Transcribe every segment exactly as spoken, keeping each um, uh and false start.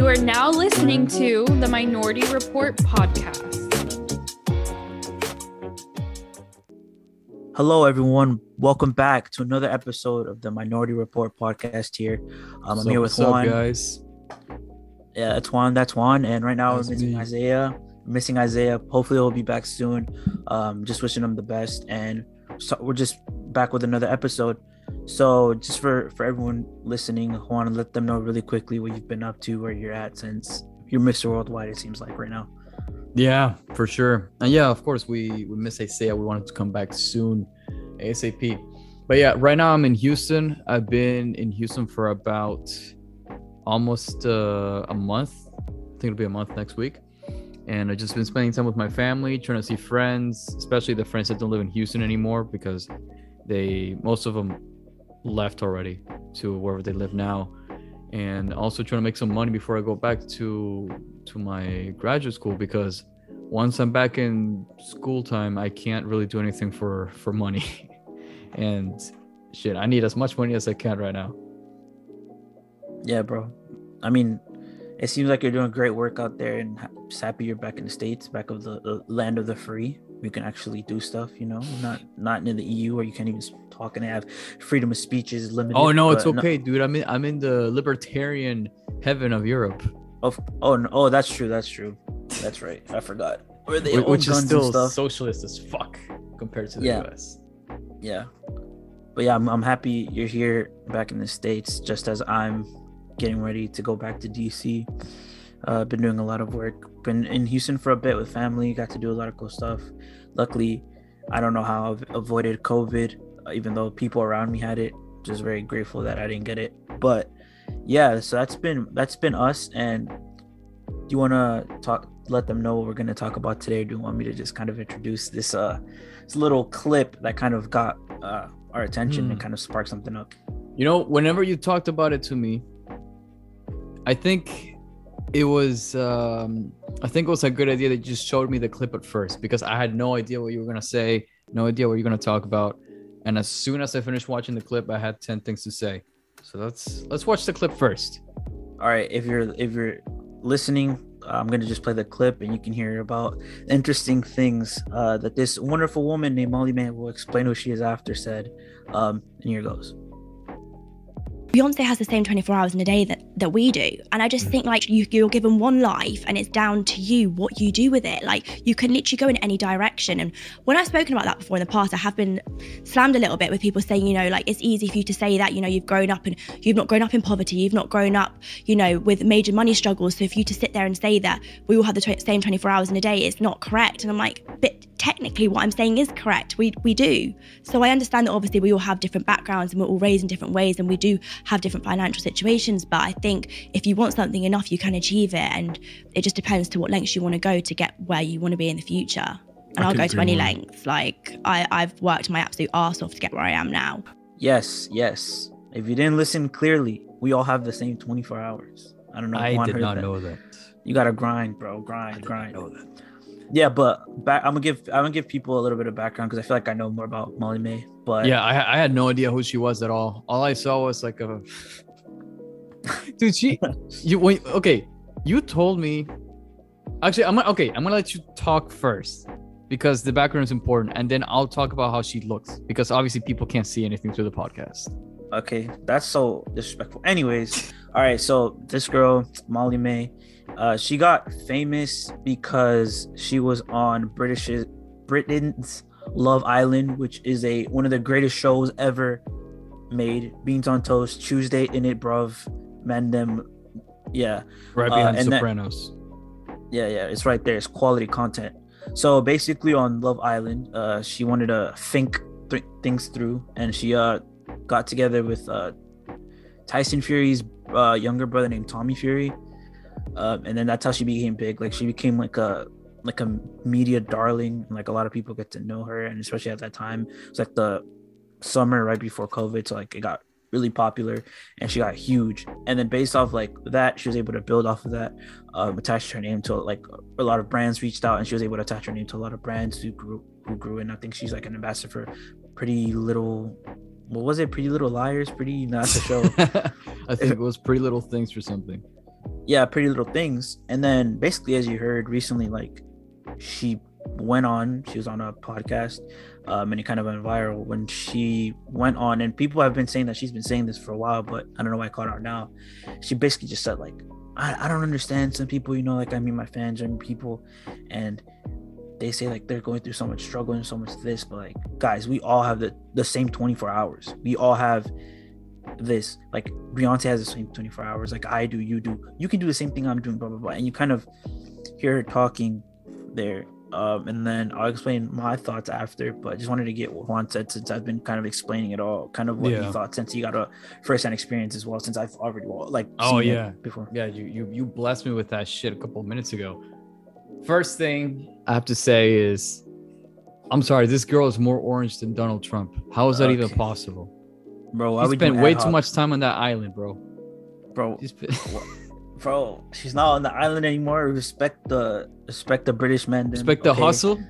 You are now listening to the Minority Report podcast. Hello, everyone. Welcome back to another episode of the Minority Report podcast here. Um, so I'm here with what's Juan. Up, guys? Yeah, it's Juan. That's Juan. And right now, we're missing me. Isaiah. We're missing Isaiah. Hopefully, he'll be back soon. Um, just wishing him the best. And so we're just back with another episode. So just for, for everyone listening, I want to let them know really quickly what you've been up to, where you're at, since you're Mister Worldwide, it seems like right now. Yeah, for sure. And yeah, of course, we, we miss Isaiah. We wanted to come back soon, ASAP. But yeah, right now I'm in Houston. I've been in Houston for about almost uh, a month. I think it'll be a month next week. And I've just been spending time with my family, trying to see friends, especially the friends that don't live in Houston anymore, because they most of them left already to wherever they live now, and also trying to make some money before I go back to to my graduate school, because once I'm back in school time, I can't really do anything for for money. And shit, I need as much money as I can right now. Yeah, bro. I mean, it seems like you're doing great work out there, and just happy you're back in the States, back of the, the land of the free. You can actually do stuff, you know, not not in the E U where you can't even talk and have freedom of speech is limited. Oh no, it's okay, no. Dude. I'm in I'm in the libertarian heaven of Europe. Of oh no, oh that's true, that's true, that's right. I forgot. Where they Which is still socialist as fuck compared to the yeah. U S. Yeah, but yeah, I'm I'm happy you're here back in the States. Just as I'm getting ready to go back to D C. Uh, been doing a lot of work. Been in Houston for a bit with family. Got to do a lot of cool stuff. Luckily, I don't know how I've avoided COVID, even though people around me had it. Just very grateful that I didn't get it. But yeah, so that's been that's been us. And do you want to talk? Let them know what we're going to talk about today. Or do you want me to just kind of introduce this uh this little clip that kind of got uh, our attention mm. and kind of sparked something up? You know, whenever you talked about it to me, I think. It was, um, I think it was a good idea that you just showed me the clip at first, because I had no idea what you were going to say, no idea what you're going to talk about. And as soon as I finished watching the clip, I had ten things to say. So let's, let's watch the clip first. All right. If you're, if you're listening, I'm going to just play the clip and you can hear about interesting things uh, that this wonderful woman named Molly Mae will explain who she is after said. Um, and here goes. Beyonce has the same twenty-four hours in a day that, that we do. And I just think, like, you, you're given one life and it's down to you what you do with it. Like, you can literally go in any direction. And when I've spoken about that before in the past, I have been slammed a little bit with people saying, you know, like, it's easy for you to say that, you know, you've grown up and you've not grown up in poverty. You've not grown up, you know, with major money struggles. So if you to sit there and say that we all have the tw- same twenty-four hours in a day, it's not correct. And I'm like, but technically what I'm saying is correct. We, we do. So I understand that obviously we all have different backgrounds and we're all raised in different ways and we do have different financial situations, but I think if you want something enough, you can achieve it, and it just depends to what lengths you want to go to get where you want to be in the future. And I'll go to any lengths. Like I, I've worked my absolute arse off to get where I am now. Yes, yes. If you didn't listen clearly, we all have the same twenty-four hours. I don't know. I did not know that. You gotta grind, bro. Grind, grind. I did not know that. Yeah, but back, I'm gonna give I'm gonna give people a little bit of background because I feel like I know more about Molly Mae. But yeah, I, I had no idea who she was at all. All I saw was like a dude. She, you when, okay? You told me. Actually, I'm okay. I'm gonna let you talk first because the background is important, and then I'll talk about how she looks because obviously people can't see anything through the podcast. Okay, that's so disrespectful. Anyways, all right. So this girl, Molly Mae. Uh, she got famous because she was on British Britain's Love Island, which is a one of the greatest shows ever made. Beans on Toast, Tuesday in it, bruv. Man, them, yeah. Right behind uh, Sopranos. That, yeah, yeah, it's right there. It's quality content. So basically, on Love Island, uh, she wanted to think th- things through, and she uh got together with uh Tyson Fury's uh, younger brother named Tommy Fury. Um, and then that's how she became big. Like she became like a like a media darling. Like a lot of people get to know her, and especially at that time, it's like the summer right before COVID. So like it got really popular, and she got huge. And then based off like that, she was able to build off of that. Um, attached her name to like a lot of brands reached out, and she was able to attach her name to a lot of brands who grew who grew. And I think she's like an ambassador for Pretty Little. What was it? Pretty Little Liars. Pretty. Not the show. I think it was Pretty Little Things or something. yeah, Pretty Little Things. And then basically, as you heard recently, like she went on, she was on a podcast, um, and it kind of went viral when she went on. And people have been saying that she's been saying this for a while, but I don't know why I caught her now. She basically just said, like, I, I don't understand some people, you know, like, I mean, my fans and people, and they say like they're going through so much struggle and so much this, but like, guys, we all have the, the same twenty-four hours. We all have this, like Beyonce has the same twenty-four hours, like I do, you do, you can do the same thing I'm doing, blah, blah, blah. And you kind of hear her talking there. Um, and then I'll explain my thoughts after, but I just wanted to get what Juan said, since I've been kind of explaining it all, kind of what yeah. he thought, since he got a first-hand experience as well, since I've already like oh seen yeah it before. Yeah, you, you you blessed me with that shit a couple of minutes ago. First thing I have to say is, I'm sorry, this girl is more orange than Donald Trump. How is that okay. even possible, bro? I spent way too much time on that island, bro. Bro. She's been- Bro, she's not on the island anymore. Respect the respect the British men. Then. Respect the okay. hustle.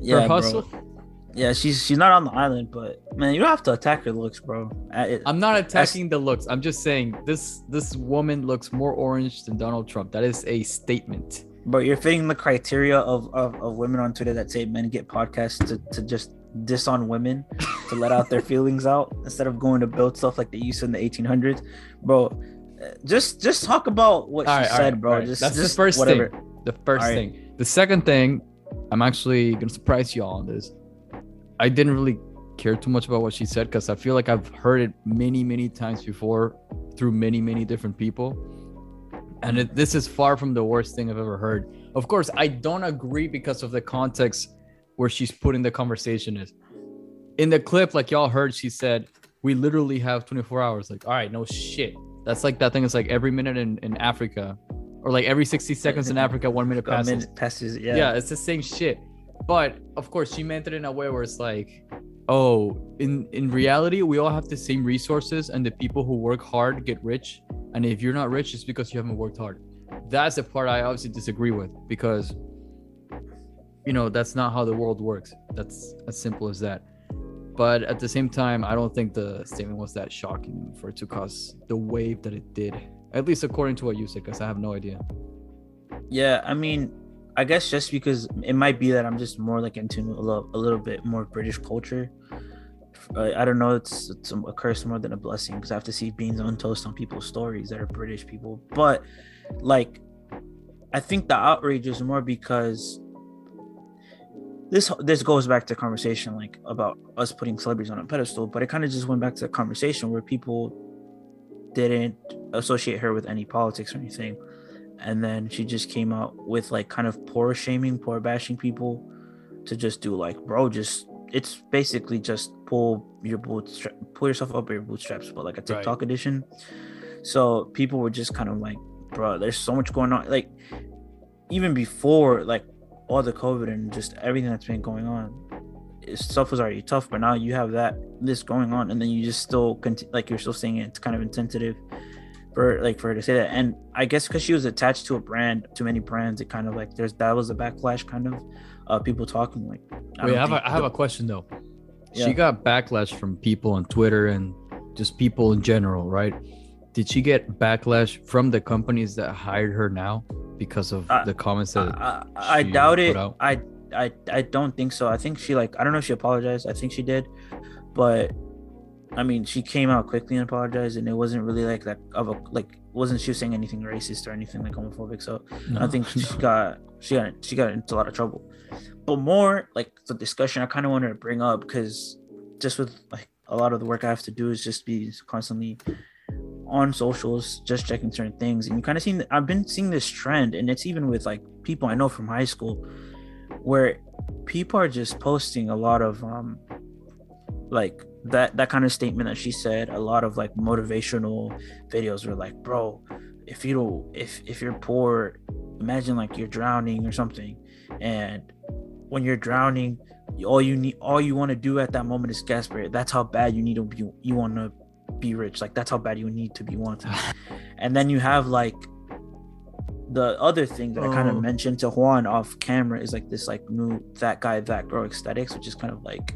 Yeah, her hustle. Bro. Yeah, she's she's not on the island, but man, you don't have to attack her looks, bro. I, I'm not attacking the looks. I'm just saying this this woman looks more orange than Donald Trump. That is a statement. Bro, you're fitting the criteria of, of, of women on Twitter that say men get podcasts to, to just diss on women, to let out their feelings out instead of going to build stuff like they used in the eighteen hundreds, bro. Just just talk about what all she right, said, right, bro. Right. Just, That's just the first whatever. thing. The first all thing. Right. The second thing, I'm actually going to surprise you all on this. I didn't really care too much about what she said because I feel like I've heard it many, many times before through many, many different people. And it, this is far from the worst thing I've ever heard. Of course, I don't agree because of the context where she's putting the conversation is. In the clip, like y'all heard, she said, we literally have twenty-four hours. Like, all right, no shit. That's like that thing. It's like every minute in, in Africa, or like every sixty seconds in Africa, one minute passes. Minute passes yeah. yeah, it's the same shit. But of course, she meant it in a way where it's like, oh, in, in reality, we all have the same resources, and the people who work hard get rich. And if you're not rich, it's because you haven't worked hard. That's the part I obviously disagree with, because, you know, that's not how the world works. That's as simple as that. But at the same time, I don't think the statement was that shocking for it to cause the wave that it did, at least according to what you said, because I have no idea. Yeah, I mean, I guess just because it might be that I'm just more like into a little, a little bit more British culture. Uh, I don't know, it's, it's a curse more than a blessing, because I have to see beans on toast on people's stories that are British people. But like, I think the outrage is more because This this goes back to conversation like about us putting celebrities on a pedestal, but it kind of just went back to the conversation where people didn't associate her with any politics or anything, and then she just came out with like kind of poor shaming, poor bashing people to just do like, bro, just it's basically just pull your bootstrap, pull yourself up your bootstraps, but like a TikTok right. edition. So people were just kind of like, bro, there's so much going on. Like even before like all the COVID and just everything that's been going on, stuff was already tough, but now you have that this going on, and then you just still continue, like you're still saying it, it's kind of insensitive for like for her to say that. And I guess because she was attached to a brand, too many brands, it kind of like there's that was a backlash kind of uh people talking like. I, Wait, I have a, I have the, a question though. Yeah. She got backlash from people on Twitter and just people in general, right? Did she get backlash from the companies that hired her now because of I, the comments that I, I, I doubt it. Out? I, I, I don't think so. I think she like, I don't know if she apologized. I think she did, but I mean, she came out quickly and apologized, and it wasn't really like that of a, like, wasn't she saying anything racist or anything like homophobic. So no, I think no. she got, she got, she got into a lot of trouble, but more like the discussion I kind of wanted to bring up, because just with like a lot of the work I have to do is just be constantly on socials, just checking certain things, and you kind of seen I've been seeing this trend, and it's even with like people I know from high school, where people are just posting a lot of um like that that kind of statement that she said, a lot of like motivational videos were like, bro, if you don't if if you're poor, imagine like you're drowning or something, and when you're drowning, all you need all you want to do at that moment is gasp for air. That's how bad you need to be. You want to be rich, like that's how bad you need to be wanted. And then you have like the other thing that oh. I kind of mentioned to Juan off camera is like this like new that guy that girl aesthetics, which is kind of like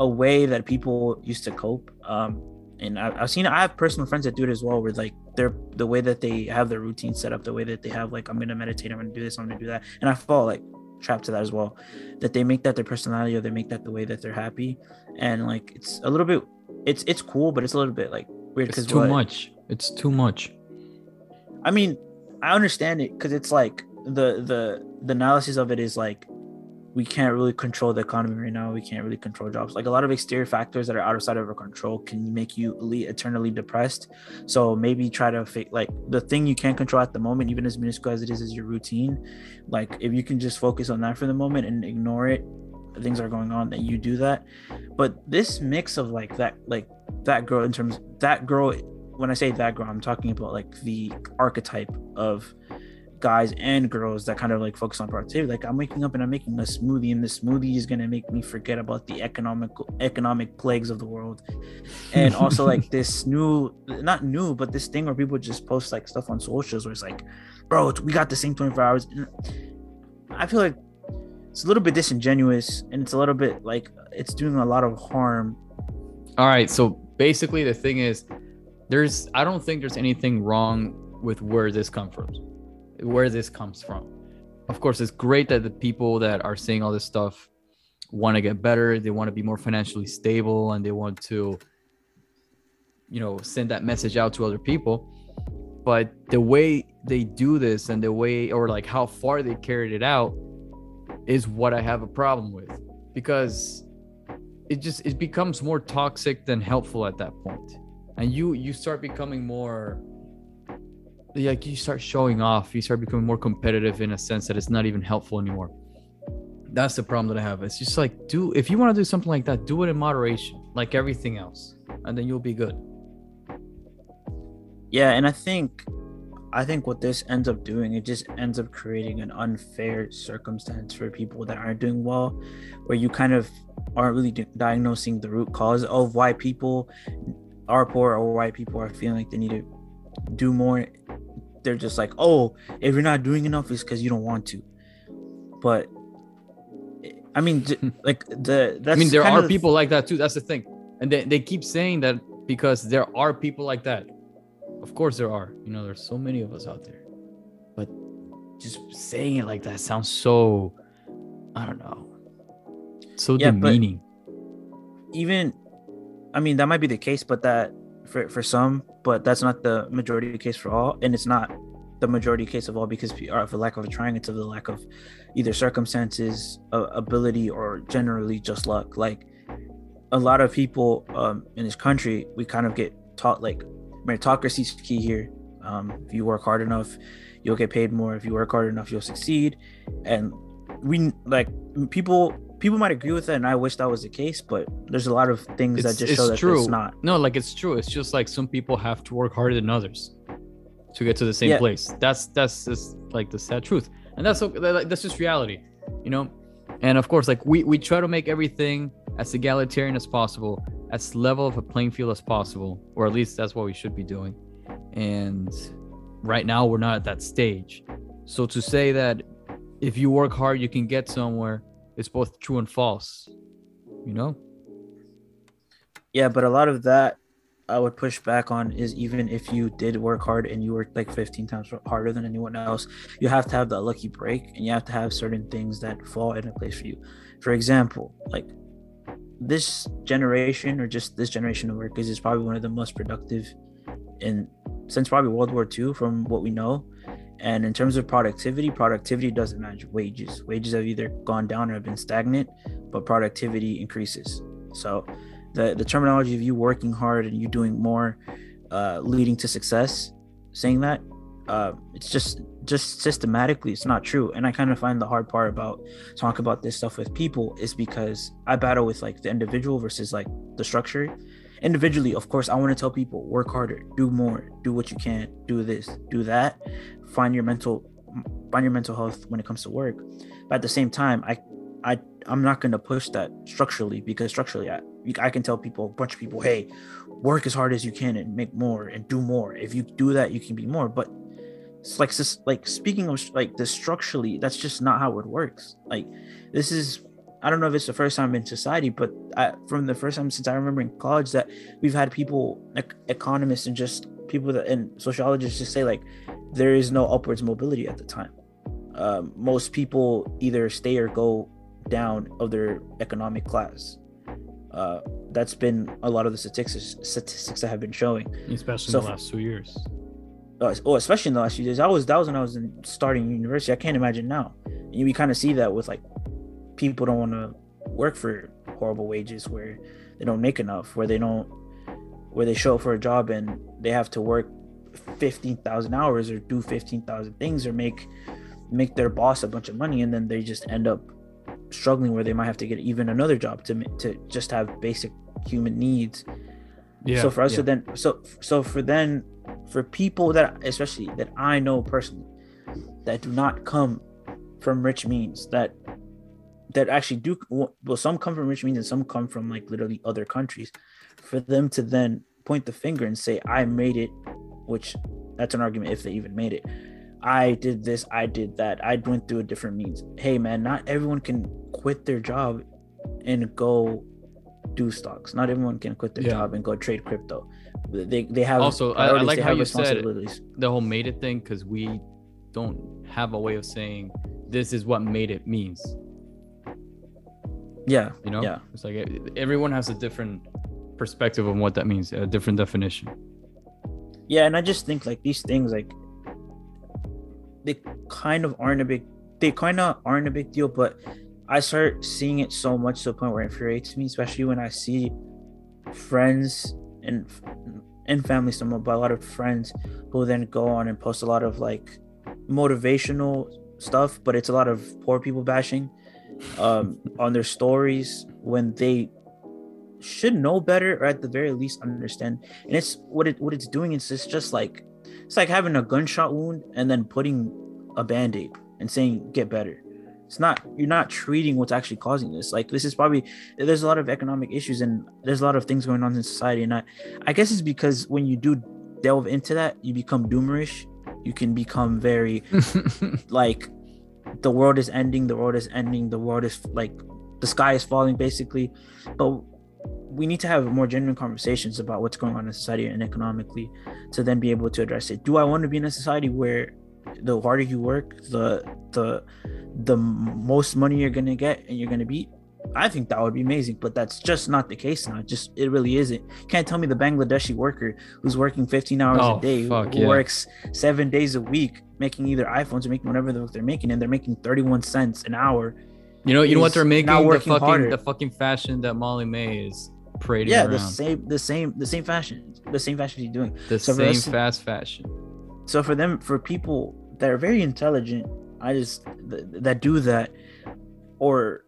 a way that people used to cope, um and I, I've seen I have personal friends that do it as well, where like their the way that they have their routine set up, the way that they have like, I'm gonna meditate, I'm gonna do this, I'm gonna do that, and I fall like trapped to that as well, that they make that their personality, or they make that the way that they're happy. And like, it's a little bit, it's it's cool, but it's a little bit like weird, because too what? much it's too much. I mean, I understand it, because it's like the the the analysis of it is like, we can't really control the economy right now, we can't really control jobs, like a lot of exterior factors that are outside of our control can make you eternally depressed. So maybe try to fake, like the thing you can't control at the moment, even as minuscule as it is, is your routine. Like if you can just focus on that for the moment and ignore it, things are going on, that you do that. But this mix of like that, like that girl, in terms that girl, when I say that girl, I'm talking about like the archetype of guys and girls that kind of like focus on productivity. Like I'm waking up and I'm making a smoothie, and the smoothie is going to make me forget about the economic economic plagues of the world. And also like this new, not new, but this thing where people just post like stuff on socials where it's like, bro, we got the same twenty-four hours. And I feel like it's a little bit disingenuous, and it's a little bit like it's doing a lot of harm. All right, so basically the thing is, there's I don't think there's anything wrong with where this comes from. Where this comes from, of course, it's great that the people that are saying all this stuff want to get better, they want to be more financially stable, and they want to, you know, send that message out to other people. But the way they do this, and the way, or like how far they carried it out, is what I have a problem with, because it just it becomes more toxic than helpful at that point. And you you start becoming more, like you start showing off, you start becoming more competitive in a sense that it's not even helpful anymore. That's the problem that I have. It's just like, do if you want to do something like that, do it in moderation, like everything else, and then you'll be good. Yeah, and I think I think what this ends up doing, it just ends up creating an unfair circumstance for people that aren't doing well, where you kind of aren't really di- diagnosing the root cause of why people are poor, or why people are feeling like they need to do more. They're just like, oh, if you're not doing enough, it's because you don't want to. But I mean, like the that's I mean, there are of... people like that too. That's the thing, and they they keep saying that because there are people like that. Of course, there are. You know, there's so many of us out there. But just saying it like that sounds so, I don't know, so yeah, demeaning. Even, I mean, that might be the case, but that for for some. But that's not the majority case for all, and it's not the majority case of all, because of the lack of a trying, it's of the lack of either circumstances, uh, ability, or generally just luck. Like a lot of people um, in this country, we kind of get taught like meritocracy is key here. Um, if you work hard enough, you'll get paid more. If you work hard enough, you'll succeed. And we like people. People might agree with that, and I wish that was the case, but there's a lot of things it's, that just show that true. It's not. No, like it's true. It's just like some people have to work harder than others to get to the same yeah. place. That's that's just like the sad truth, and that's that's just reality, you know. And of course, like we we try to make everything as egalitarian as possible, as level of a playing field as possible, or at least that's what we should be doing. And right now, we're not at that stage. So to say that if you work hard, you can get somewhere, it's both true and false, you know? Yeah, but a lot of that I would push back on is, even if you did work hard and you worked like fifteen times harder than anyone else, you have to have that lucky break, and you have to have certain things that fall into place for you. For example, like this generation, or just this generation of workers, is probably one of the most productive in since probably World War Two, from what we know. And in terms of productivity, productivity doesn't match wages. Wages have either gone down or have been stagnant, but productivity increases. So the, the terminology of you working hard and you doing more, uh, leading to success, saying that, uh, it's just just systematically, it's not true. And I kind of find the hard part about talking about this stuff with people is because I battle with like the individual versus like the structure. Individually, of course, I want to tell people work harder, do more, do what you can, do this, do that, find your mental find your mental health when it comes to work. But at the same time, I I I'm not going to push that structurally, because structurally I I can tell people, a bunch of people, hey, work as hard as you can and make more and do more. If you do that, you can be more. But it's like it's like speaking of like this structurally, that's just not how it works. Like this is, I don't know if it's the first time in society, but I, from the first time since I remember in college that we've had people, like economists and just people that, and sociologists just say, like, there is no upwards mobility at the time. Um, most people either stay or go down of their economic class. Uh, that's been a lot of the statistics statistics that have been showing, especially so in the last two years. Uh, oh, especially in the last few years. I was that was when I was in starting university. I can't imagine now. You we kind of see that with, like, people don't want to work for horrible wages, where they don't make enough, where they don't, where they show up for a job and they have to work fifteen thousand hours or do fifteen thousand things or make make their boss a bunch of money, and then they just end up struggling where they might have to get even another job to to just have basic human needs. Yeah. So for us yeah. to then, so so for then. For people that, especially that I know personally, that do not come from rich means, that that actually do, well, some come from rich means and some come from, like, literally other countries, for them to then point the finger and say, I made it, which that's an argument if they even made it. I did this, I did that, I went through a different means. Hey, man, not everyone can quit their job and go do stocks. Not everyone can quit their yeah. job and go trade crypto. They they have also I, I like how you said the whole made it thing, because we don't have a way of saying this is what made it means. Yeah, you know, yeah. It's like everyone has a different perspective on what that means, a different definition. Yeah, and I just think, like, these things, like, they kind of aren't a big they kind of aren't a big deal, but I start seeing it so much to the point where it infuriates me, especially when I see friends and and family, some but a lot of friends who then go on and post a lot of, like, motivational stuff, but it's a lot of poor people bashing um, on their stories when they should know better, or at the very least understand. And it's what it what it's doing is it's just like it's like having a gunshot wound and then putting a Band-Aid and saying get better. It's not, you're not treating what's actually causing this. Like, this is probably, there's a lot of economic issues and there's a lot of things going on in society. And I, I guess it's because when you do delve into that, you become doomerish. You can become very like, the world is ending, the world is ending, the world is like, the sky is falling basically. But we need to have more genuine conversations about what's going on in society and economically to then be able to address it. Do I want to be in a society where the harder you work, the the the most money you're gonna get and you're gonna be? I think that would be amazing, but that's just not the case now. Just it really isn't. You can't tell me the Bangladeshi worker who's working fifteen hours oh, a day, fuck, who yeah. works seven days a week, making either iPhones or making whatever the fuck they're making, and they're making thirty-one cents an hour. You know, you know what they're making? The fucking harder. the fucking fashion that Molly Mae is parading yeah, around. Yeah, the same, the same, the same fashion, the same fashion she's doing. The so same us, fast fashion. So for them, for people that are very intelligent, I just th- that do that, or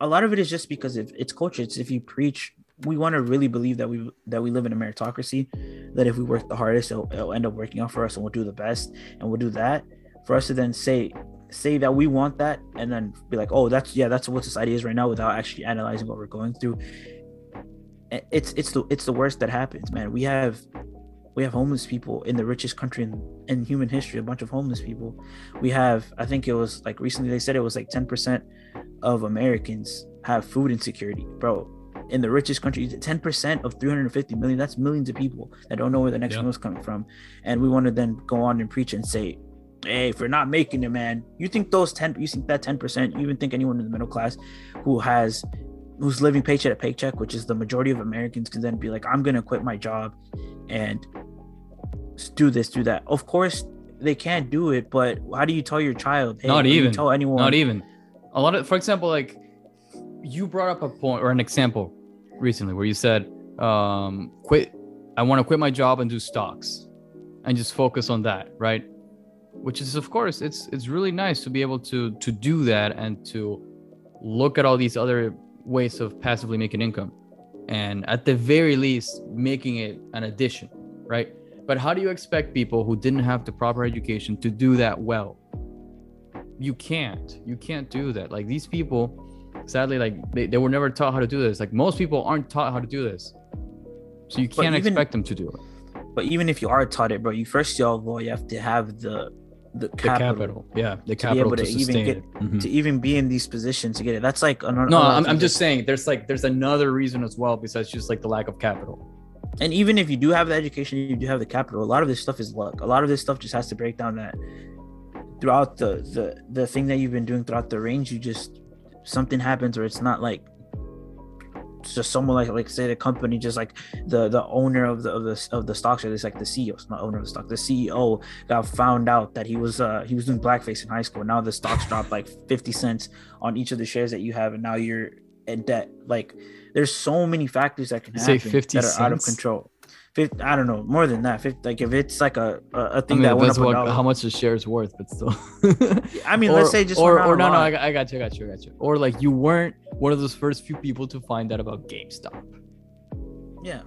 a lot of it is just because if it's culture. It's if you preach, we want to really believe that we that we live in a meritocracy, that if we work the hardest, it'll, it'll end up working out for us, and we'll do the best, and we'll do that. For us to then say say that we want that, and then be like, oh, that's yeah, that's what society is right now, without actually analyzing what we're going through. It's it's the it's the worst that happens, man. We have. We have homeless people in the richest country in, in human history, a bunch of homeless people. We have, I think it was like recently they said it was like ten percent of Americans have food insecurity, bro. In the richest country, ten percent of three hundred fifty million, that's millions of people that don't know where the next yeah. meal's coming from. And we want to then go on and preach and say, hey, if we're not making it, man, you think those ten, you think that ten percent, you even think anyone in the middle class who has who's living paycheck to paycheck, which is the majority of Americans, can then be like, I'm going to quit my job and do this, do that. Of course they can't do it, but how do you tell your child? Hey, not even tell anyone. Not even a lot of, for example, like you brought up a point or an example recently where you said, um, quit. I want to quit my job and do stocks and just focus on that. Right. Which is, of course, it's, it's really nice to be able to, to do that and to look at all these other ways of passively making income, and at the very least making it an addition, right? But how do you expect people who didn't have the proper education to do that? Well, you can't you can't do that. Like, these people, sadly, like they, they were never taught how to do this. Like, most people aren't taught how to do this, so you can't even expect them to do it. But even if you are taught it, bro, you first of all you have to have the The capital. the capital yeah the capital to, to, to even get it. Mm-hmm. To even be in these positions to get it, that's like an, no I'm, I'm just saying there's like there's another reason as well besides just like the lack of capital. And even if you do have the education, you do have the capital, a lot of this stuff is luck. A lot of this stuff just has to break down that throughout the the, the thing that you've been doing throughout the range, you just, something happens, or it's not like, it's just someone like, like say the company, just like the, the owner of the, of the, of the stocks, or it's like the C E O, it's not owner of the stock, the C E O got found out that he was, uh, he was doing blackface in high school. Now the stocks dropped like fifty cents on each of the shares that you have. And now you're in debt. Like there's so many factors that can happen that are out of control. fifty, I don't know, more than that. fifty, like if it's like a a thing I mean, that went up what, how much the share's worth, but still. I mean, or, let's say just or or no, no, I, I got you, I got you, I got you. Or like you weren't one of those first few people to find out about GameStop. Yeah.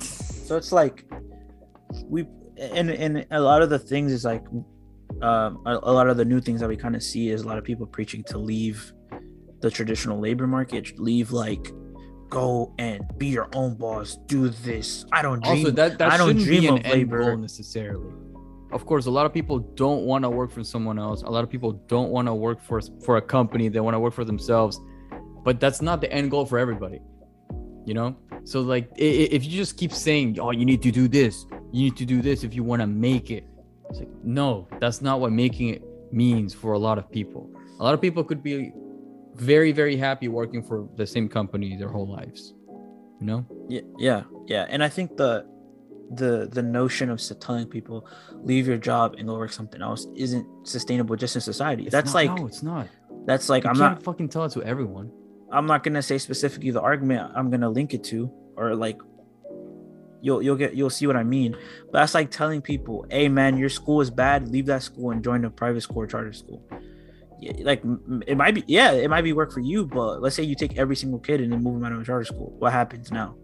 So it's like we and and a lot of the things is like um a, a lot of the new things that we kind of see is a lot of people preaching to leave the traditional labor market, leave like. Go and be your own boss. Do this. I don't dream. Also, that, that I don't dream be an of labor end goal necessarily. Of course, a lot of people don't want to work for someone else. A lot of people don't want to work for for a company. They want to work for themselves. But that's not the end goal for everybody, you know. So like, if you just keep saying, "Oh, you need to do this. You need to do this if you want to make it," it's like, no, that's not what making it means for a lot of people. A lot of people could be very very happy working for the same company their whole lives, you know. Yeah yeah yeah And I think the the the notion of telling people leave your job and go work something else isn't sustainable just in society. It's that's not, like no, it's not that's like you I'm can't not fucking tell it to everyone. I'm not gonna say specifically the argument I'm gonna link it to, or like you'll you'll get you'll see what I mean, but that's like telling people, hey man, your school is bad, leave that school and join a private school or charter school. Like it might be yeah it might be work for you, but let's say you take every single kid and then move them out of a charter school. What happens now?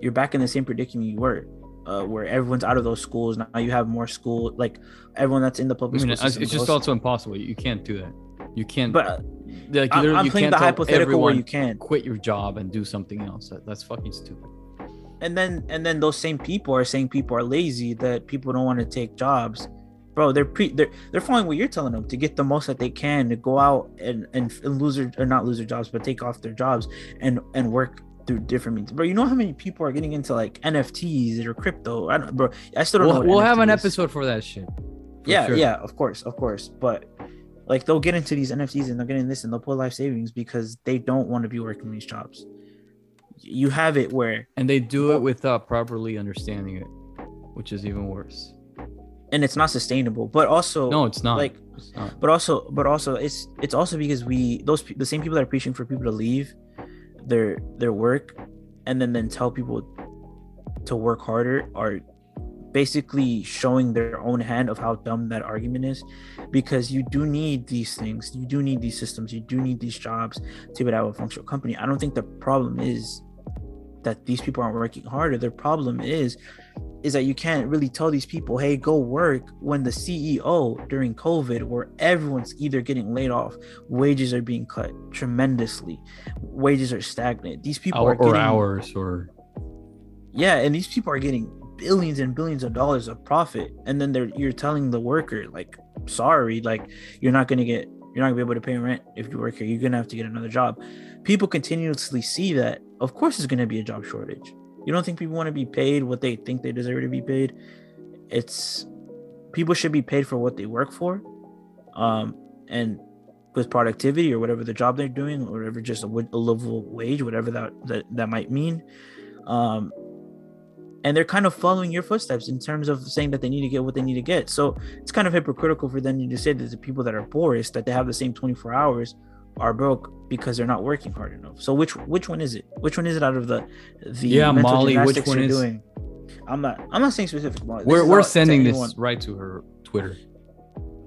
You're back in the same predicament you were, uh where everyone's out of those schools. Now you have more school, like everyone that's in the public I mean, school system. It's just also impossible. You can't do that. You can't, but like, literally, I'm you playing can't the hypothetical where you can quit your job and do something else. That, that's fucking stupid. And then and then those same people are saying people are lazy, that people don't want to take jobs. Bro, they're pre they're they're following what you're telling them to get the most that they can, to go out and and, and lose their, or not lose their jobs, but take off their jobs and and work through different means. Bro, you know how many people are getting into like N F Ts or crypto? I don't, bro, I still don't we'll, know. We'll N F Ts have an episode for that shit. For yeah, sure. yeah, of course, of course. But like they'll get into these N F Ts and they'll get in this and they'll pull life savings because they don't want to be working these jobs. You have it where and they do it without properly understanding it, which is even worse. And it's not sustainable, but also no, it's not. Like, it's not. but also, but also, it's it's also because we those the same people that are preaching for people to leave their their work, and then then tell people to work harder are basically showing their own hand of how dumb that argument is, because you do need these things, you do need these systems, you do need these jobs to have a functional company. I don't think the problem is that these people aren't working harder. Their problem is. is that you can't really tell these people, hey, go work, when the C E O during COVID, where everyone's either getting laid off, wages are being cut tremendously, wages are stagnant. These people Hour, are getting, or hours or yeah, and these people are getting billions and billions of dollars of profit, and then they're you're telling the worker like, sorry, like you're not gonna get, you're not gonna be able to pay rent if you work here. You're gonna have to get another job. People continuously see that. Of course, there's gonna be a job shortage. You don't think people want to be paid what they think they deserve to be paid? It's people should be paid for what they work for, um, and with productivity or whatever the job they're doing, or whatever, just a, a livable wage, whatever that, that, that might mean. Um, and they're kind of following your footsteps in terms of saying that they need to get what they need to get. So it's kind of hypocritical for them to say that the people that are poorest, that they have the same twenty-four hours, are broke because they're not working hard enough. So which which one is it? Which one is it out of the the yeah, mental Molly, gymnastics which one you're is... doing? I'm not I'm not saying specific. Molly. We're we're sending this anyone. Right to her Twitter.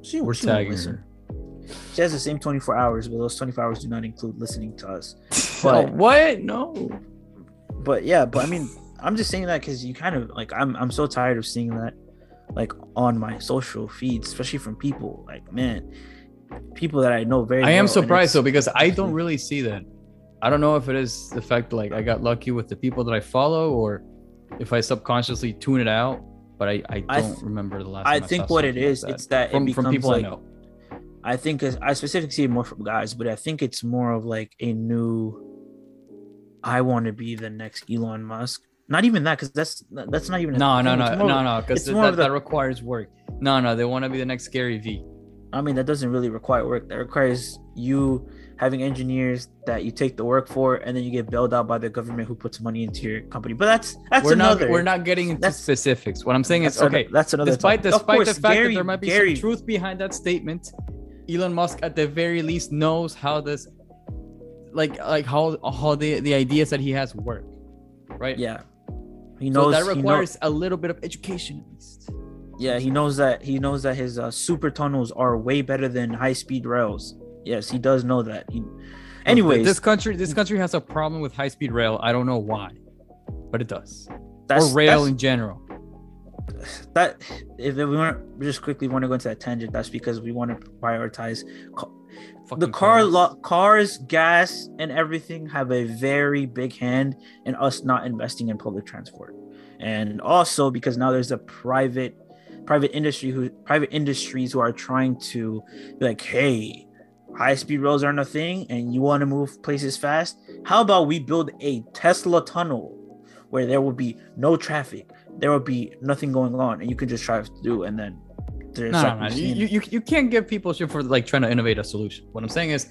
She, we're she tagging her. She has the same twenty-four hours, but those twenty-four hours do not include listening to us. But, oh, what? No. But yeah, but I mean, I'm just saying that because you kind of like I'm I'm so tired of seeing that, like on my social feeds, especially from people like man. people that I know very I am well, surprised though, because I don't really see that. I don't know if it is the fact like I got lucky with the people that I follow, or if I subconsciously tune it out, but I, I don't I th- remember the last I time think I saw what it is like that. It's that from, it becomes from people like, I know I think I specifically see it more from guys, but I think it's more of like a new I want to be the next Elon Musk Not even that, because that's that's not even. No, no, no, no, no, no, because that, the... that requires work. No, no, they want to be the next Gary Vee. I mean, that doesn't really require work. That requires you having engineers that you take the work for, and then you get bailed out by the government who puts money into your company. But that's that's we're another. Not, we're not getting into that's, specifics. What I'm saying is, okay, another, that's another. Despite, despite of course, the fact Gary, that there might be Gary. some truth behind that statement, Elon Musk at the very least knows how this, like, like how how the the ideas that he has work, right? Yeah, he knows. So that requires a little bit of education, at least. Yeah, he knows that he knows that his uh, super tunnels are way better than high speed rails. Yes, he does know that. He... Anyways, but this country, this country has a problem with high speed rail. I don't know why, but it does. That's, or rail that's, in general. That if we want to just quickly want to go into that tangent, that's because we want to prioritize ca- the car. Cars. Lo- cars, gas, and everything have a very big hand in us not investing in public transport, and also because now there's a private, private industry who private industries who are trying to be like, hey. High-speed rails aren't a thing, and you want to move places fast? How about we build a Tesla tunnel where there will be no traffic, there will be nothing going on, and you can just drive through, and then there's no, no, no. You, you you can't give people shit for like trying to innovate a solution. What I'm saying is,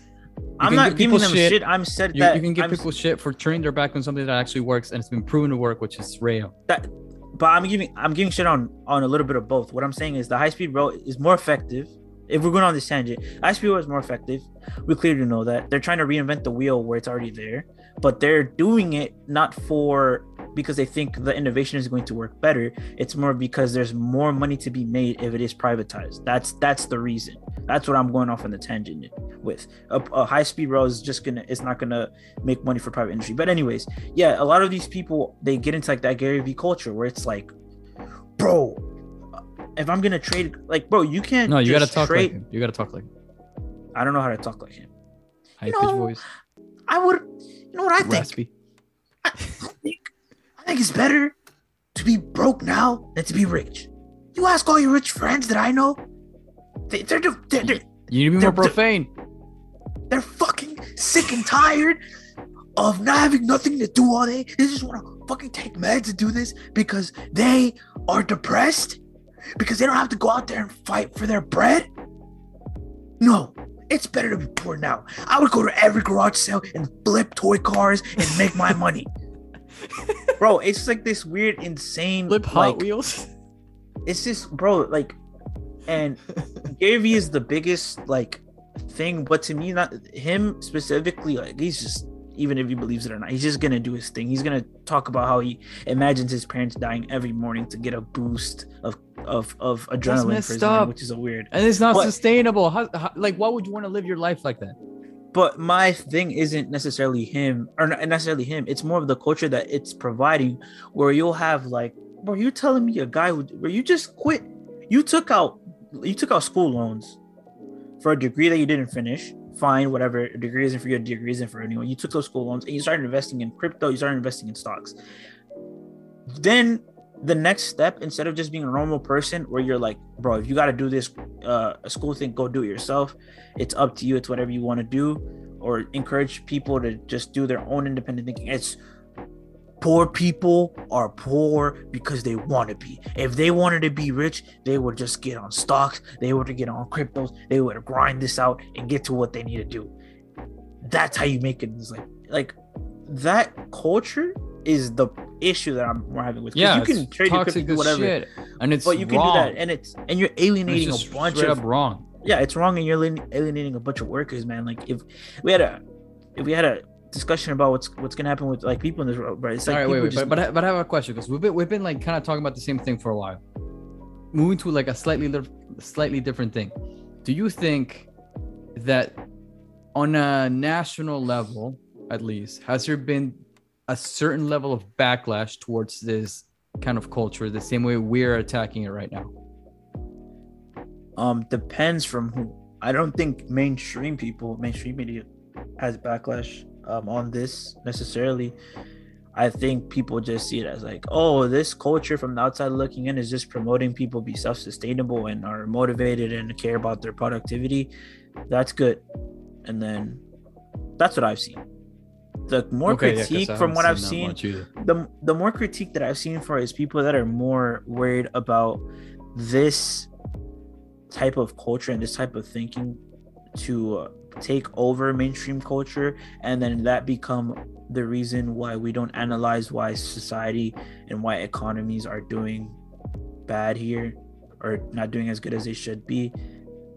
I'm not give giving them shit. shit. I'm said you, that you can give I'm, people shit for turning their back on something that actually works and it's been proven to work, which is rail. That, but I'm giving I'm giving shit on on a little bit of both. What I'm saying is the high-speed rail is more effective. If we're going on this tangent, I S P O is more effective. We clearly know that. They're trying to reinvent the wheel where it's already there, but they're doing it not for because they think the innovation is going to work better. It's more because there's more money to be made if it is privatized. That's that's the reason. That's what I'm going off on the tangent with. A, a high-speed rail is just gonna, it's not gonna make money for private industry. But anyways, yeah, a lot of these people, they get into like that Gary Vee culture where it's like, bro, if I'm gonna trade, like, bro, you can't. No, you just gotta talk trade. like him. You gotta talk like him. I don't know how to talk like him. High pitch voice. I would. You know what I Raspy. think? I, I think. I think it's better to be broke now than to be rich. You ask all your rich friends that I know. They, they're, they're, they're, they're. You need to be more profane. They're, they're fucking sick and tired of not having nothing to do all day. They just want to fucking take meds to do this because they are depressed. Because they don't have to go out there and fight for their bread? No, it's better to be poor now. I would go to every garage sale and flip toy cars and make my money. Bro, it's like this weird, insane... Flip Hot like, Wheels? It's just, bro, like... And Gary Vee is the biggest, like, thing. But to me, not him specifically, like, he's just... Even if he believes it or not, he's just gonna do his thing. He's gonna talk about how he imagines his parents dying every morning to get a boost of of of adrenaline for his mind, which is a weird. And it's not but, sustainable. How, how, like, why would you want to live your life like that? But my thing isn't necessarily him, or not necessarily him. It's more of the culture that it's providing, where you'll have like, bro, you're telling me a guy who, where you just quit, you took out, you took out school loans for a degree that you didn't finish. Fine, whatever, a degree isn't for you, a degree isn't for anyone. You took those school loans and you started investing in crypto, you started investing in stocks. Then the next step, instead of just being a normal person where you're like, bro, if you got to do this uh a school thing, go do it yourself. It's up to you. It's whatever you want to do, or encourage people to just do their own independent thinking. It's poor people are poor because they want to be. If they wanted to be rich, they would just get on stocks. They would get on cryptos. They would grind this out and get to what they need to do. That's how you make it. It's like, like that culture is the issue that I'm we're having with. Yeah, you can trade your crypto, whatever, shit. And it's but you can wrong. do that, and it's and you're alienating it's just a bunch straight of up wrong. Yeah, it's wrong, and you're alienating a bunch of workers, man. Like if we had a, if we had a. discussion about what's what's gonna happen with like people in this world, right? It's like all right, wait, wait, just... but, but but I have a question because we've been we've been like kind of talking about the same thing for a while, moving to like a slightly slightly different thing. Do you think that on a national level, at least, has there been a certain level of backlash towards this kind of culture, the same way we're attacking it right now? Um, depends from who. I don't think mainstream people, mainstream media, has backlash. Um, on this necessarily. I think people just see it as like, oh, this culture from the outside looking in is just promoting people be self-sustainable and are motivated and care about their productivity. That's good. And then that's what I've seen. the more okay, critique yeah, from what I've seen, the the more critique that I've seen for is people that are more worried about this type of culture and this type of thinking to uh, take over mainstream culture, and then that become the reason why we don't analyze why society and why economies are doing bad here or not doing as good as they should be,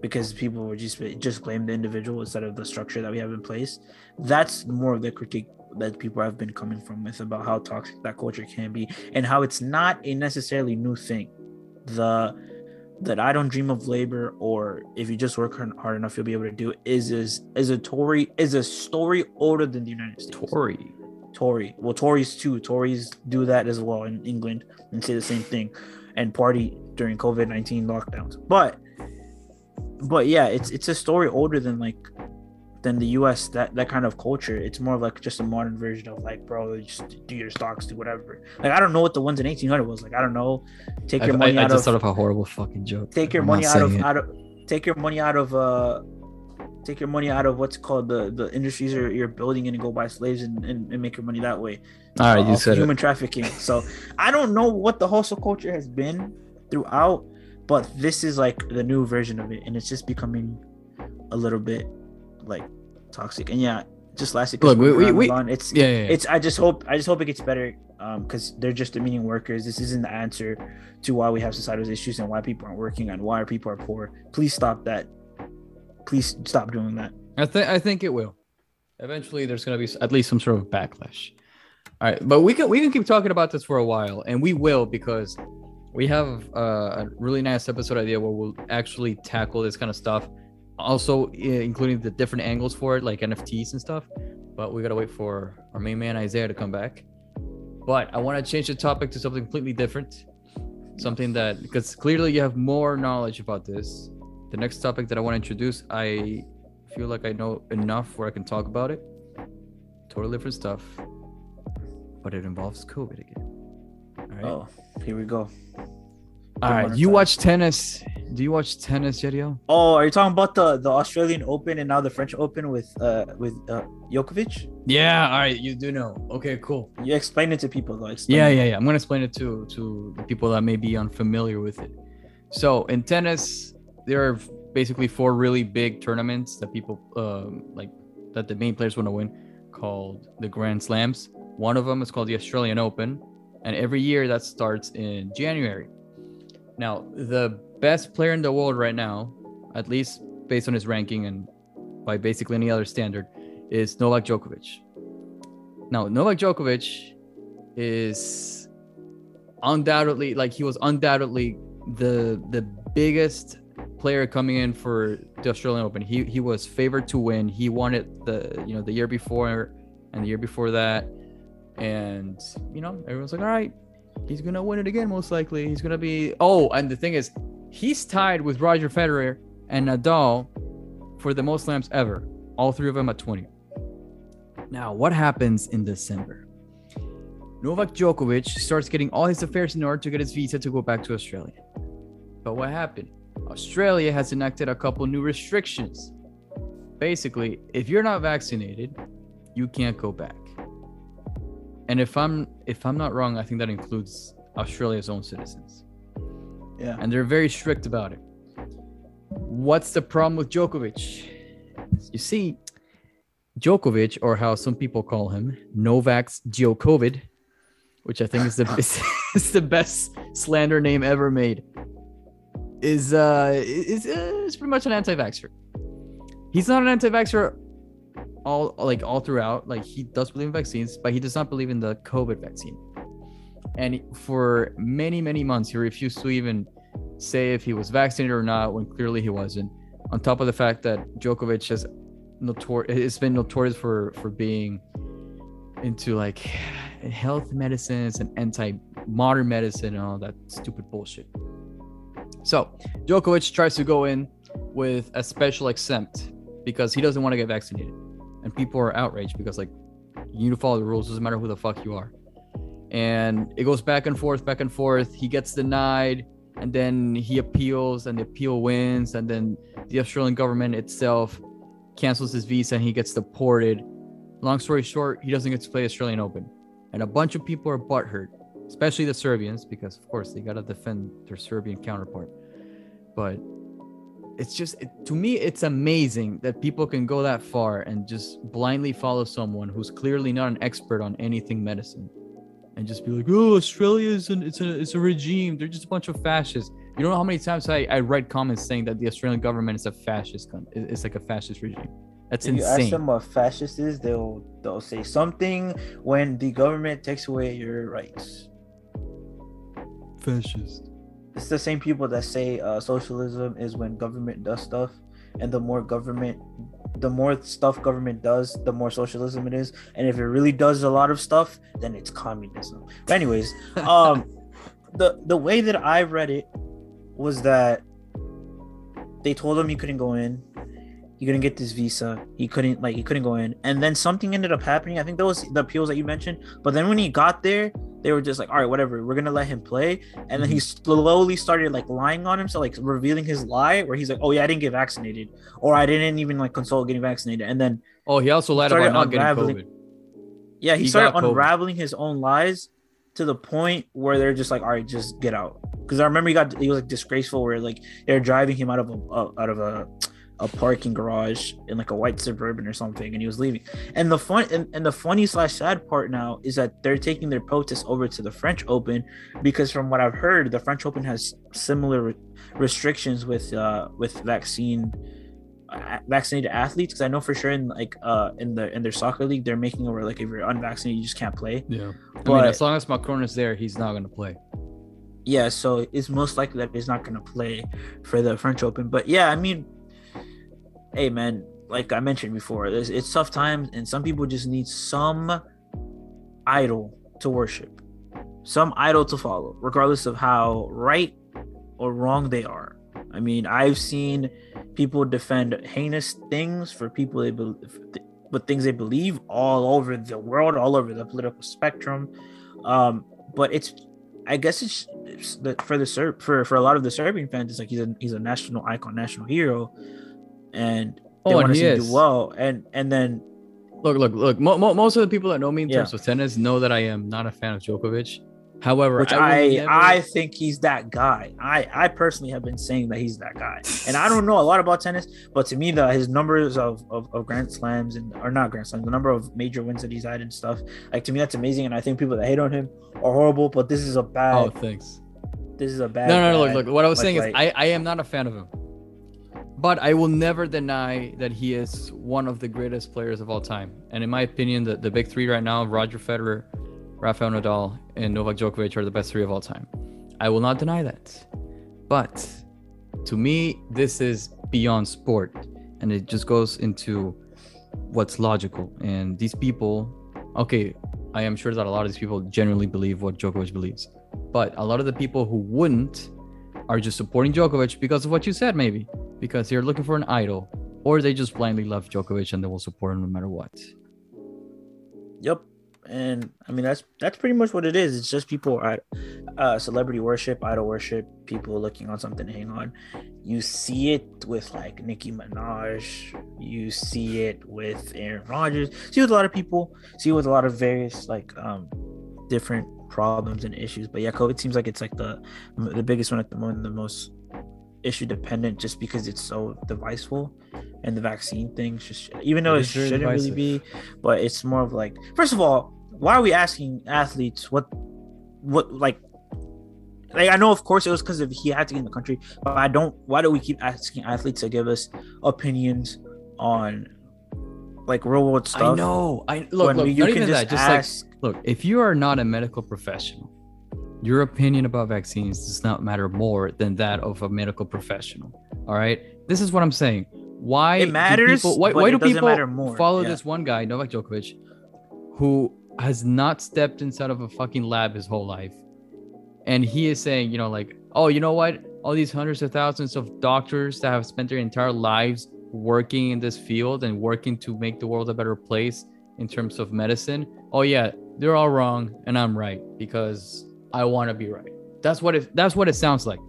because people were just just blame the individual instead of the structure that we have in place. That's more of the critique that people have been coming from with about how toxic that culture can be and how it's not a necessarily new thing. The that I don't dream of labor, or if you just work hard enough, you'll be able to do is is is a Tory is a story older than the United States. Tory, Tory. Well, Tories too. Tories do that as well in England and say the same thing, and party during COVID nineteen lockdowns. But, but yeah, it's it's a story older than like than the U S that that kind of culture. It's more like just a modern version of like, bro, just do your stocks, do whatever. Like, I don't know what the ones in eighteen hundred was like. I don't know. Take your I, money I, I out just of. I just thought of a horrible fucking joke. Take your I'm money out of it. out of. Take your money out of. uh Take your money out of what's called the the industries you're, you're building, and go buy slaves and, and, and make your money that way. All right, uh, you said human it. trafficking. So I don't know what the hustle culture has been throughout, but this is like the new version of it, and it's just becoming a little bit like toxic. And yeah, just lastly, look, we, we, we, on, it's yeah, yeah, yeah. it's. I just hope I just hope it gets better, um, because they're just demeaning workers. This isn't the answer to why we have societal issues and why people aren't working and why people are poor. Please stop that. Please stop doing that. I think I think it will. Eventually, there's going to be at least some sort of backlash. All right, but we can we can keep talking about this for a while, and we will, because we have uh, a really nice episode idea where we'll actually tackle this kind of stuff, also including the different angles for it, like N F Ts and stuff. But we got to wait for our main man Isaiah to come back. But I want to change the topic to something completely different, something that, because clearly you have more knowledge about this. The next topic that I want to introduce, I feel like I know enough where I can talk about it. Totally different stuff, but it involves COVID again. All right. Oh, here we go. All right. You watch tennis. Do you watch tennis, Yedio? Oh, are you talking about the, the Australian Open and now the French Open with uh with uh, Djokovic? Yeah. All right. You do know. Okay, cool. You explain it to people, though. Explain yeah, it. yeah, yeah. I'm going to explain it to, to the people that may be unfamiliar with it. So in tennis, there are basically four really big tournaments that people um, like that the main players want to win, called the Grand Slams. One of them is called the Australian Open, and every year that starts in January. Now, the best player in the world right now, at least based on his ranking and by basically any other standard, is Novak Djokovic. Now, Novak Djokovic is undoubtedly like he was undoubtedly the the biggest player coming in for the Australian Open. He he was favored to win. He won it the you know the year before and the year before that, and you know everyone's like, all right, he's gonna win it again most likely. He's gonna be oh, and the thing is, he's tied with Roger Federer and Nadal for the most slams ever. All three of them at twenty. Now, what happens in December? Novak Djokovic starts getting all his affairs in order to get his visa to go back to Australia. But what happened? Australia has enacted a couple new restrictions. Basically, if you're not vaccinated, you can't go back. And if I'm if I'm not wrong, I think that includes Australia's own citizens. Yeah. And they're very strict about it. What's the problem with Djokovic? You see, Djokovic, or how some people call him, Novak's Djokovid, which I think is the it's the best slander name ever made, is uh is, is pretty much an anti-vaxxer. He's not an anti-vaxxer all like all throughout. Like, he does believe in vaccines, but he does not believe in the COVID vaccine. And for many, many months, he refused to even say if he was vaccinated or not, when clearly he wasn't. On top of the fact that Djokovic has notor- it's been notorious for for being into like health medicines and anti-modern medicine and all that stupid bullshit. So Djokovic tries to go in with a special exempt because he doesn't want to get vaccinated. And people are outraged because, like, you need to follow the rules. It doesn't matter who the fuck you are. And it goes back and forth, back and forth. He gets denied, and then he appeals, and the appeal wins. And then the Australian government itself cancels his visa, and he gets deported. Long story short, he doesn't get to play Australian Open. And a bunch of people are butthurt, especially the Serbians, because, of course, they got to defend their Serbian counterpart. But it's just, it, to me, it's amazing that people can go that far and just blindly follow someone who's clearly not an expert on anything medicine and just be like, oh, Australia is an, it's a, it's a regime. They're just a bunch of fascists. You don't know how many times I, I read comments saying that the Australian government is a fascist country. It's like a fascist regime. That's if insane. You ask them what fascist is, they'll they'll say something when the government takes away your rights. Fascist. It's the same people that say uh, socialism is when government does stuff, and the more government, the more stuff government does, the more socialism it is. And if it really does a lot of stuff, then it's communism. But anyways, um, the the way that I read it was that they told him he couldn't go in. He couldn't get this visa. He couldn't like he couldn't go in. And then something ended up happening. I think that was the appeals that you mentioned. But then when he got there, they were just like, all right, whatever, we're gonna let him play. And mm-hmm. then he slowly started like lying on himself, like revealing his lie, where he's like, oh yeah, I didn't get vaccinated, or I didn't even like consult getting vaccinated. And then oh, he also lied about not getting COVID. Yeah, he, he started unraveling his own lies to the point where they're just like, all right, just get out. Because I remember he got he was like disgraceful, where like they're driving him out of a out of a a parking garage in like a white Suburban or something, and he was leaving. And the fun and, and the funny slash sad part now is that they're taking their protests over to the French Open, because from what I've heard, the French Open has similar re- restrictions with uh with vaccine uh, vaccinated athletes. Because I know for sure in like uh in the in their soccer league, they're making over like if you're unvaccinated, you just can't play. Yeah, but I mean, as long as Macron is there, he's not going to play. Yeah, so it's most likely that he's not going to play for the French Open. But yeah, I mean, hey man, like I mentioned before, it's, it's tough times, and some people just need some idol to worship, some idol to follow, regardless of how right or wrong they are. I mean, I've seen people defend heinous things for people they believe, but things they believe all over the world, all over the political spectrum. Um, but it's, I guess it's, it's the, for the Serb, for for a lot of the Serbian fans, it's like he's a he's a national icon, national hero. And they oh, want and to see him do well. And and then look, look, look. Mo- mo- most of the people that know me in yeah. terms of tennis know that I am not a fan of Djokovic. However, which I I, never... I think he's that guy. I, I personally have been saying that he's that guy. And I don't know a lot about tennis, but to me, the his numbers of, of, of Grand Slams and or not Grand Slams, the number of major wins that he's had and stuff, like to me, that's amazing. And I think people that hate on him are horrible. But this is a bad. Oh, thanks. This is a bad. No, no, no. Bad, look, look. What I was like, saying is, like, I, I am not a fan of him. But I will never deny that he is one of the greatest players of all time. And in my opinion, the, the big three right now, Roger Federer, Rafael Nadal, and Novak Djokovic are the best three of all time. I will not deny that. But to me, this is beyond sport. And it just goes into what's logical. And these people, okay, I am sure that a lot of these people genuinely believe what Djokovic believes. But a lot of the people who wouldn't are just supporting Djokovic because of what you said, maybe. Because they're looking for an idol, or they just blindly love Djokovic and they will support him no matter what. Yep. And I mean, that's that's pretty much what it is. It's just people at uh, celebrity worship, idol worship, people looking on something to hang on. You see it with like Nicki Minaj. You see it with Aaron Rodgers. See it with a lot of people. See it with a lot of various like um, different problems and issues. But yeah, COVID seems like it's like the the biggest one at the moment, the most issue dependent, just because it's so divisive, and the vaccine thing just, even though it, it shouldn't divisive. Really be, but it's more of like, first of all, why are we asking athletes what what like like I know of course it was because he had to get in the country, but I don't why do we keep asking athletes to give us opinions on like real world stuff? I know I look, when look we, you not can even just, that, just ask, like, look, if you are not a medical professional, your opinion about vaccines does not matter more than that of a medical professional. All right, this is what I'm saying. Why it matters? Do people, why, why it do people more. follow yeah. this one guy, Novak Djokovic, who has not stepped inside of a fucking lab his whole life, and he is saying, you know, like, oh, you know what? All these hundreds of thousands of doctors that have spent their entire lives working in this field and working to make the world a better place in terms of medicine. Oh yeah, they're all wrong, and I'm right because I want to be right. That's what it. That's what it sounds like.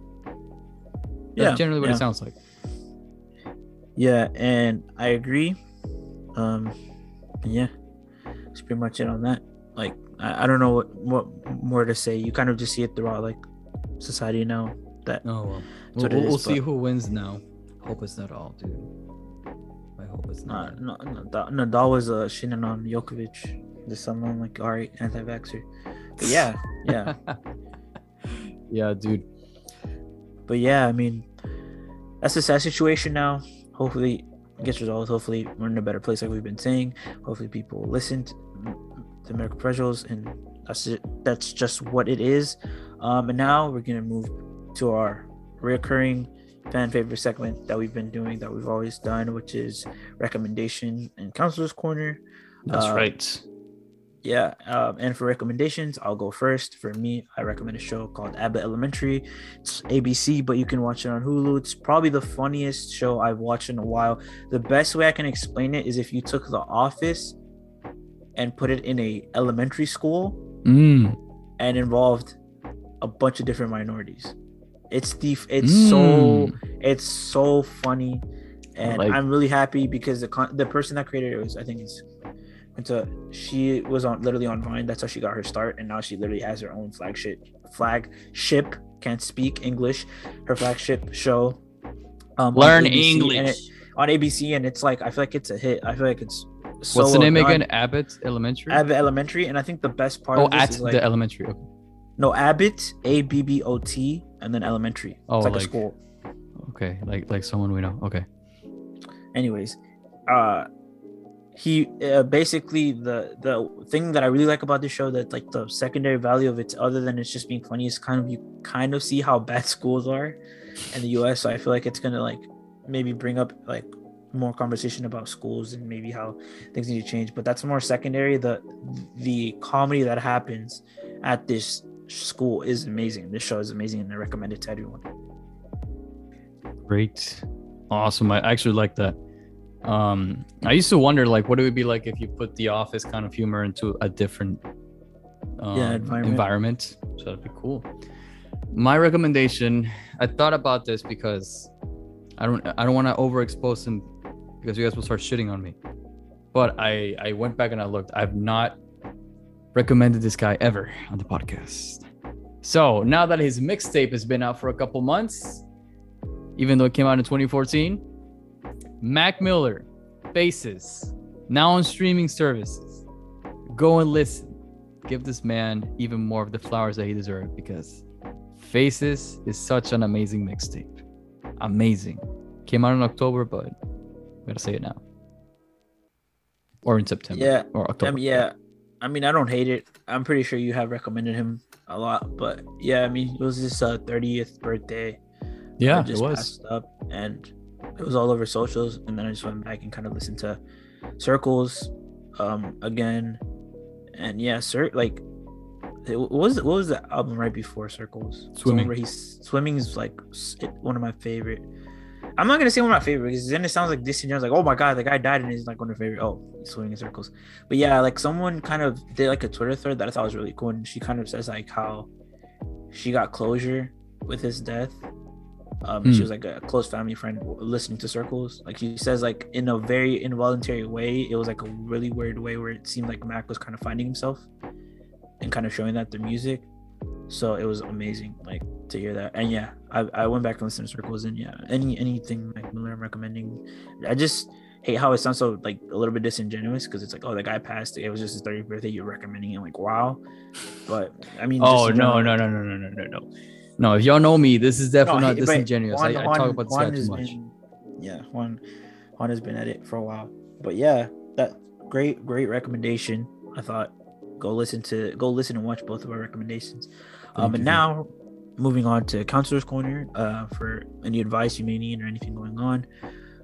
That's yeah, generally what yeah. it sounds like. Yeah, and I agree. Um, yeah, that's pretty much it on that. Like, I, I don't know what, what more to say. You kind of just see it throughout, like, society now. That oh, well. We'll, we'll is, see but... who wins now. Hope it's not all, dude. I hope it's not. Nah, no, no, Nadal was uh, shitting on Djokovic this summer. I'm like, all right, anti-vaxxer. But yeah, yeah. Yeah, dude. But yeah, I mean, that's a sad situation now. Hopefully it gets resolved. Hopefully we're in a better place, like we've been saying. Hopefully people listen to the American Pressures, and that's it. That's just what it is. Um, and now we're gonna move to our recurring fan favorite segment that we've been doing, that we've always done, which is recommendation and counselor's corner. That's uh, right. Yeah, um, and for recommendations, I'll go first. For me, I recommend a show called Abbott Elementary. It's A B C, but you can watch it on Hulu. It's probably the funniest show I've watched in a while. The best way I can explain it is if you took The Office and put it in a elementary school mm. and involved a bunch of different minorities. It's the it's mm. so it's so funny, and like- I'm really happy because the con- the person that created it was, I think it's. To, she was on literally on Vine. That's how she got her start, and now she literally has her own flagship flagship can't speak English her flagship show um Learn English and it, on A B C, and it's like, I feel like it's a hit. I feel like it's so what's the name again? Abbott Elementary. Abbott Elementary. And I think the best part oh of this at is like, the elementary okay. no Abbott A B B O T and then elementary. Oh, it's like, like a school. Okay, like like someone we know. Okay, anyways, uh He uh, basically the the thing that I really like about this show, that like the secondary value of it, other than it's just being funny, is kind of you kind of see how bad schools are in the U S. So I feel like it's gonna like maybe bring up like more conversation about schools and maybe how things need to change. But that's more secondary. The the comedy that happens at this school is amazing. This show is amazing, and I recommend it to everyone. Great, awesome. I actually like that. um I used to wonder like what it would be like if you put The Office kind of humor into a different um, yeah, environment. environment So that'd be cool. My recommendation, I thought about this because I don't I don't want to overexpose him because you guys will start shitting on me, but I I went back and I looked. I've not recommended this guy ever on the podcast. So now that his mixtape has been out for a couple months, even though it came out in twenty fourteen, Mac Miller, Faces, now on streaming services. Go and listen. Give this man even more of the flowers that he deserves, because Faces is such an amazing mixtape. Amazing. Came out in October, but I gotta say it now. Or in September. Yeah. Or October. Um, yeah. I mean, I don't hate it. I'm pretty sure you have recommended him a lot, but yeah, I mean, it was his uh, thirtieth birthday. Yeah, just it was. Passed up, and it was all over socials, and then I just went back and kind of listened to Circles um again, and yeah, sir, like it was what was the album right before Circles? Swimming. So he's Swimming is like one of my favorite. I'm not gonna say one of my favorite because then it sounds like this, and I was like, oh my god, the guy died and he's like one of my favorite. Oh, Swimming in Circles. But yeah, like someone kind of did like a Twitter thread that I thought was really cool, and she kind of says like how she got closure with his death. Um, mm. She was like a close family friend listening to Circles. Like she says, like in a very involuntary way, it was like a really weird way where it seemed like Mac was kind of finding himself and kind of showing that through music. So it was amazing, like to hear that. And yeah, I, I went back and listened to Circles, and yeah, any anything Mac Miller I'm recommending. I just hate how it sounds so like a little bit disingenuous, because it's like, oh, the guy passed. It was just his thirtieth birthday. You're recommending it, like wow. But I mean, oh just, no, you know, no, no, no, no, no, no, no. No, if y'all know me, this is definitely no, not disingenuous. Juan, I, I talk about this Juan guy too much. Been, yeah, Juan, Juan has been at it for a while. But yeah, that great, great recommendation. I thought go listen to go listen and watch both of our recommendations. Um, and now moving on to Counselor's Corner uh, for any advice you may need or anything going on.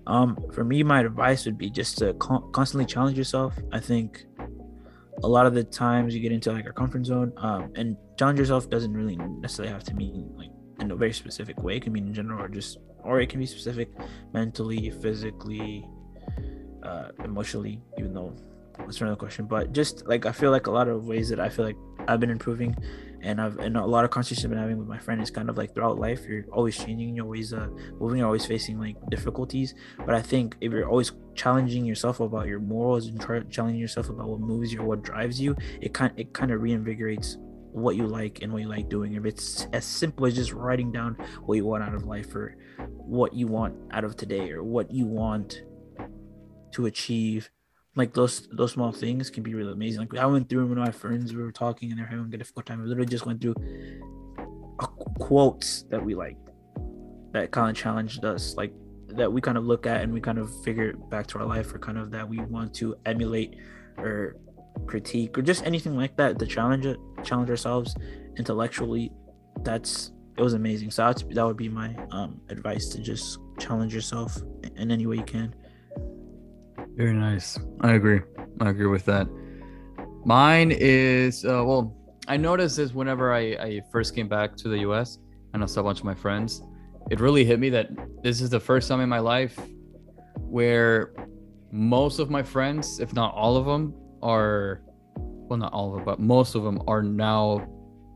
Um, for me, my advice would be just to con- constantly challenge yourself. I think a lot of the times you get into like our comfort zone, um, and challenge yourself doesn't really necessarily have to mean like in a very specific way. It can mean in general, or just, or it can be specific mentally, physically, uh, emotionally, even though it's another question. But just like, I feel like a lot of ways that I feel like I've been improving And I've and a lot of conversations I've been having with my friend is kind of like throughout life, you're always changing, you're always uh, moving, you're always facing like difficulties. But I think if you're always challenging yourself about your morals and tra- challenging yourself about what moves you or what drives you, it kind it kind of reinvigorates what you like and what you like doing. If it's as simple as just writing down what you want out of life, or what you want out of today, or what you want to achieve, like those those small things can be really amazing. Like I went through, one of my friends, we were talking and they're having a difficult time. We literally just went through a, quotes that we like, that kind of challenged us, like that we kind of look at and we kind of figure back to our life, or kind of that we want to emulate or critique, or just anything like that, to challenge it challenge ourselves intellectually. That's it was amazing. So that's, that would be my um advice, to just challenge yourself in any way you can. Very nice. I agree. I agree with that. Mine is uh well, I noticed this whenever I, I first came back to the U S and I saw a bunch of my friends. It really hit me that this is the first time in my life where most of my friends, if not all of them, are well not all of them but most of them are now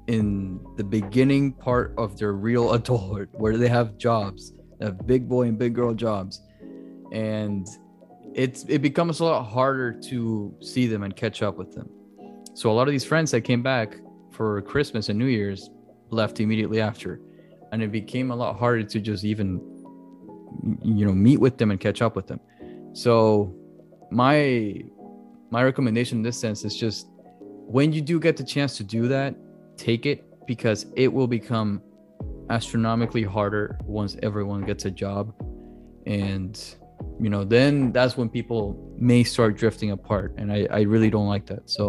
in the beginning part of their real adulthood, where they have jobs, they have big boy and big girl jobs, and it's it becomes a lot harder to see them and catch up with them. So a lot of these friends that came back for Christmas and New Year's left immediately after, and it became a lot harder to just even, you know, meet with them and catch up with them. So my My recommendation in this sense is just, when you do get the chance to do that, take it, because it will become astronomically harder once everyone gets a job. And, you know, then that's when people may start drifting apart. And I, I really don't like that. So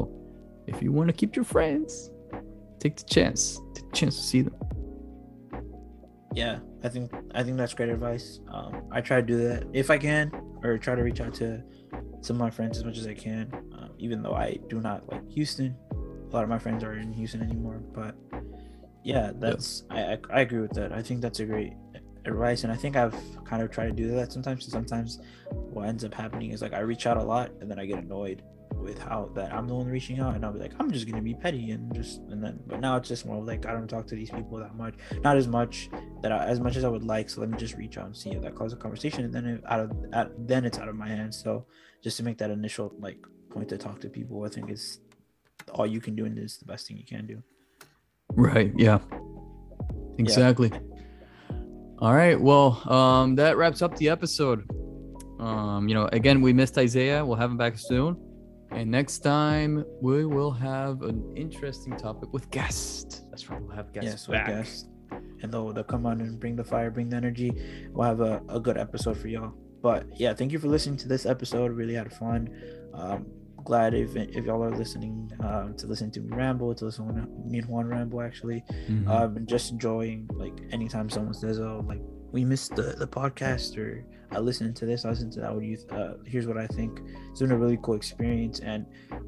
if you want to keep your friends, take the chance, take the chance to see them. Yeah, I think I think that's great advice. Um, I try to do that if I can, or try to reach out to some of my friends as much as I can, um, even though I do not like Houston. A lot of my friends are in Houston anymore, but yeah, that's yeah. I, I I agree with that. I think that's a great advice, and I think I've kind of tried to do that sometimes. So sometimes what ends up happening is like I reach out a lot, and then I get annoyed with how that I'm the one reaching out, and I'll be like, I'm just gonna be petty and just and then. But now it's just more like I don't talk to these people that much, not as much that I, as much as I would like. So let me just reach out and see if that causes a conversation, and then it, out of out, then it's out of my hands. So just to make that initial like point to talk to people, I think is all you can do, and it's the best thing you can do. Right. Yeah. Exactly. Yeah. All right. Well, um, that wraps up the episode. Um, you know, again, we missed Isaiah. We'll have him back soon. And next time we will have an interesting topic with guests. That's right. We'll have guests. Yes, back. With guests. And they'll, they'll come on and bring the fire, bring the energy. We'll have a, a good episode for y'all. But yeah, thank you for listening to this episode. Really had fun. Um, glad if if y'all are listening um, to listen to me ramble, to listen to me and Juan ramble actually, mm-hmm. um, and just enjoying like anytime someone says, "Oh, like we missed the, the podcast," or I listened to this, I listened to that. What do you? Th- uh, here's what I think. It's been a really cool experience, and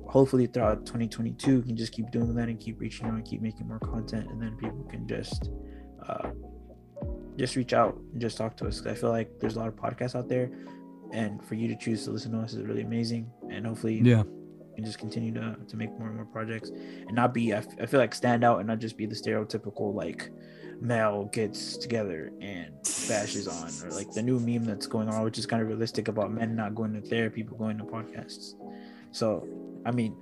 hopefully throughout twenty twenty-two, we can just keep doing that and keep reaching out and keep making more content, and then people can just. Uh, just reach out and just talk to us, because I feel like there's a lot of podcasts out there, and for you to choose to listen to us is really amazing. And hopefully yeah you can just continue to to make more and more projects, and not be I, f- I feel like stand out, and not just be the stereotypical like male gets together and bashes on, or like the new meme that's going on, which is kind of realistic about men not going to therapy but going to podcasts. So I mean,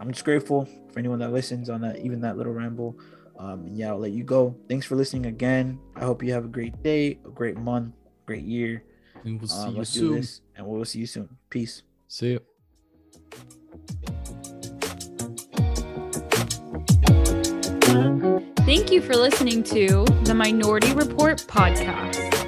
I'm just grateful for anyone that listens on that, even that little ramble. Um, and yeah, I'll let you go. Thanks for listening again. I hope you have a great day, a great month, great year. We will see um, you let's soon. Do this, and we'll see you soon. Peace. See you. Thank you for listening to the Minority Report podcast.